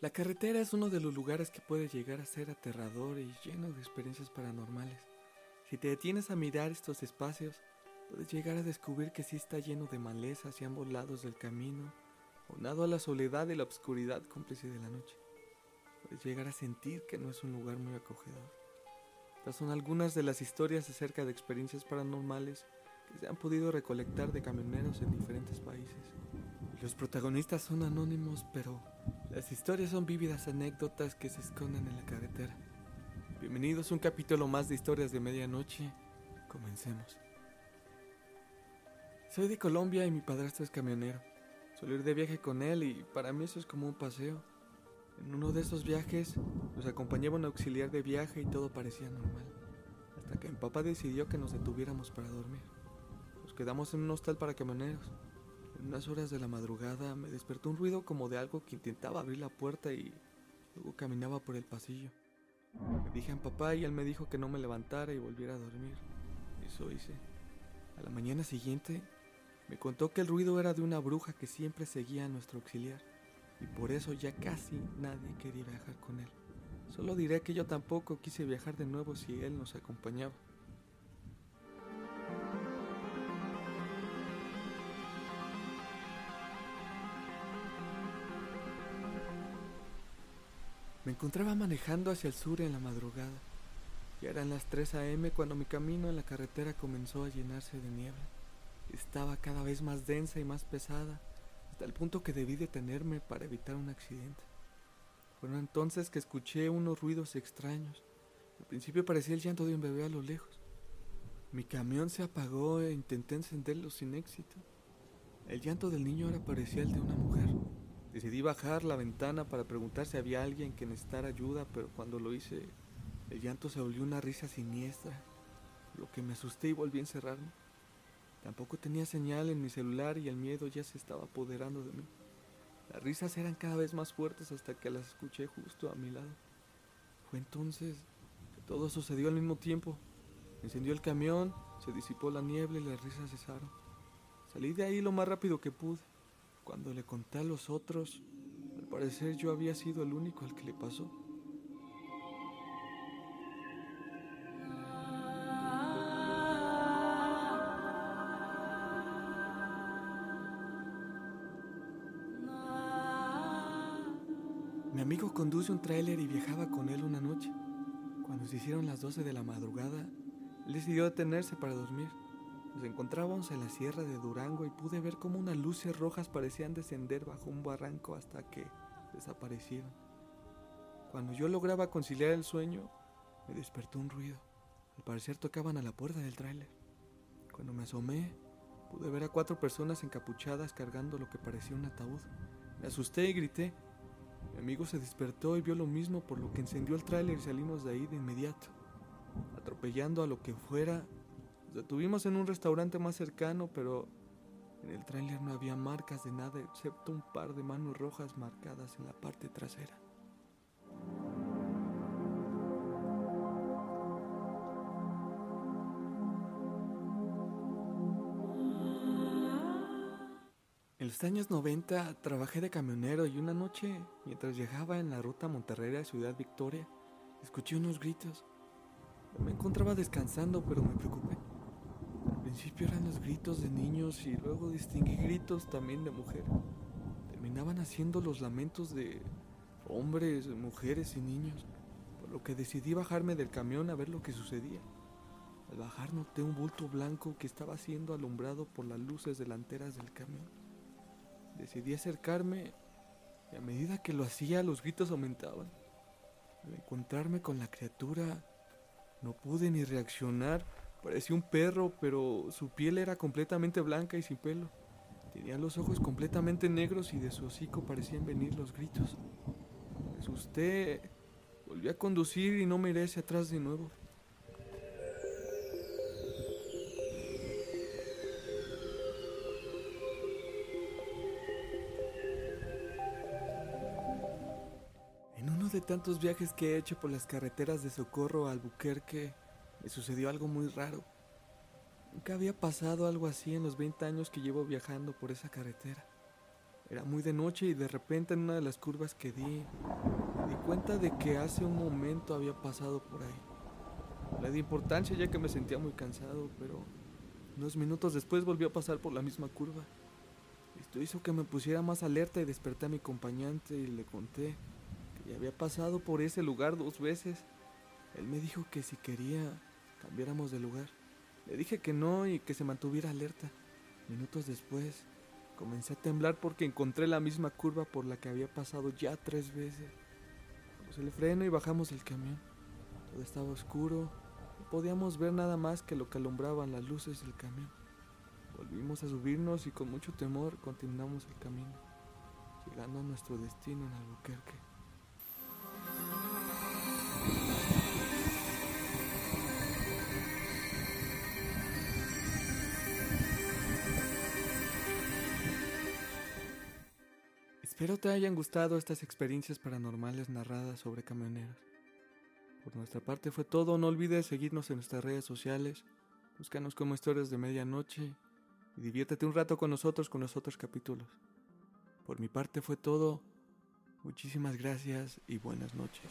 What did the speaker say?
La carretera es uno de los lugares que puede llegar a ser aterrador y lleno de experiencias paranormales. Si te detienes a mirar estos espacios, puedes llegar a descubrir que sí está lleno de maleza hacia ambos lados del camino, aunado a la soledad y la oscuridad cómplice de la noche. Puedes llegar a sentir que no es un lugar muy acogedor. Estas son algunas de las historias acerca de experiencias paranormales que se han podido recolectar de camioneros en diferentes países. Los protagonistas son anónimos, pero las historias son vívidas anécdotas que se esconden en la carretera. Bienvenidos a un capítulo más de Historias de Medianoche. Comencemos. Soy de Colombia y mi padrastro es camionero. Suelo ir de viaje con él y para mí eso es como un paseo. En uno de esos viajes nos acompañaba un auxiliar de viaje y todo parecía normal. Hasta que mi papá decidió que nos detuviéramos para dormir. Nos quedamos en un hostal para camioneros. En unas horas de la madrugada me despertó un ruido como de algo que intentaba abrir la puerta y luego caminaba por el pasillo. Le dije a mi papá y él me dijo que no me levantara y volviera a dormir. Eso hice. A la mañana siguiente me contó que el ruido era de una bruja que siempre seguía a nuestro auxiliar y por eso ya casi nadie quería viajar con él. Solo diré que yo tampoco quise viajar de nuevo si él nos acompañaba. Me encontraba manejando hacia el sur en la madrugada. Ya eran las 3 a.m. cuando mi camino en la carretera comenzó a llenarse de niebla. Estaba cada vez más densa y más pesada, hasta el punto que debí detenerme para evitar un accidente. Fueron entonces que escuché unos ruidos extraños. Al principio parecía el llanto de un bebé a lo lejos. Mi camión se apagó e intenté encenderlo sin éxito. El llanto del niño ahora parecía el de una mujer. Decidí bajar la ventana para preguntar si había alguien que necesitara ayuda, pero cuando lo hice, el llanto se volvió una risa siniestra, lo que me asusté y volví a encerrarme. Tampoco tenía señal en mi celular y el miedo ya se estaba apoderando de mí. Las risas eran cada vez más fuertes hasta que las escuché justo a mi lado. Fue entonces que todo sucedió al mismo tiempo. Encendió el camión, se disipó la niebla y las risas cesaron. Salí de ahí lo más rápido que pude. Cuando le conté a los otros, al parecer yo había sido el único al que le pasó. Mi amigo conduce un tráiler y viajaba con él una noche. Cuando se hicieron las 12 de la madrugada, él decidió detenerse para dormir. Nos encontrábamos en la sierra de Durango y pude ver cómo unas luces rojas parecían descender bajo un barranco hasta que desaparecieron. Cuando yo lograba conciliar el sueño, me despertó un ruido. Al parecer tocaban a la puerta del tráiler. Cuando me asomé, pude ver a 4 personas encapuchadas cargando lo que parecía un ataúd. Me asusté y grité. Mi amigo se despertó y vio lo mismo, por lo que encendió el tráiler y salimos de ahí de inmediato, atropellando a lo que fuera. Nos detuvimos en un restaurante más cercano, pero en el tráiler no había marcas de nada excepto un par de manos rojas marcadas en la parte trasera. En los años 90 trabajé de camionero y una noche, mientras viajaba en la ruta Monterrera a Ciudad Victoria, escuché unos gritos. Me encontraba descansando, pero me preocupé. Al principio eran los gritos de niños y luego distinguí gritos también de mujeres. Terminaban haciendo los lamentos de hombres, mujeres y niños, por lo que decidí bajarme del camión a ver lo que sucedía. Al bajar noté un bulto blanco que estaba siendo alumbrado por las luces delanteras del camión. Decidí acercarme y a medida que lo hacía los gritos aumentaban. Al encontrarme con la criatura no pude ni reaccionar, Parecía un perro, pero su piel era completamente blanca y sin pelo. Tenía los ojos completamente negros y de su hocico parecían venir los gritos. Me asusté, volví a conducir y no miré hacia atrás de nuevo. En uno de tantos viajes que he hecho por las carreteras de Socorro a Albuquerque, me sucedió algo muy raro. Nunca había pasado algo así en los 20 años que llevo viajando por esa carretera. Era muy de noche y de repente en una de las curvas que di, me di cuenta de que hace un momento había pasado por ahí. No le di importancia ya que me sentía muy cansado, pero unos minutos después volví a pasar por la misma curva. Esto hizo que me pusiera más alerta y desperté a mi acompañante y le conté que ya había pasado por ese lugar 2 veces. Él me dijo que si quería, cambiáramos de lugar. Le dije que no y que se mantuviera alerta. Minutos después, comencé a temblar porque encontré la misma curva por la que había pasado ya 3 veces. Puse el freno y bajamos del camión. Todo estaba oscuro, no podíamos ver nada más que lo que alumbraban las luces del camión. Volvimos a subirnos y con mucho temor continuamos el camino, llegando a nuestro destino en Albuquerque. Espero te hayan gustado estas experiencias paranormales narradas sobre camioneros. Por nuestra parte fue todo, no olvides seguirnos en nuestras redes sociales, búscanos como Historias de Medianoche y diviértete un rato con nosotros con los otros capítulos. Por mi parte fue todo, muchísimas gracias y buenas noches.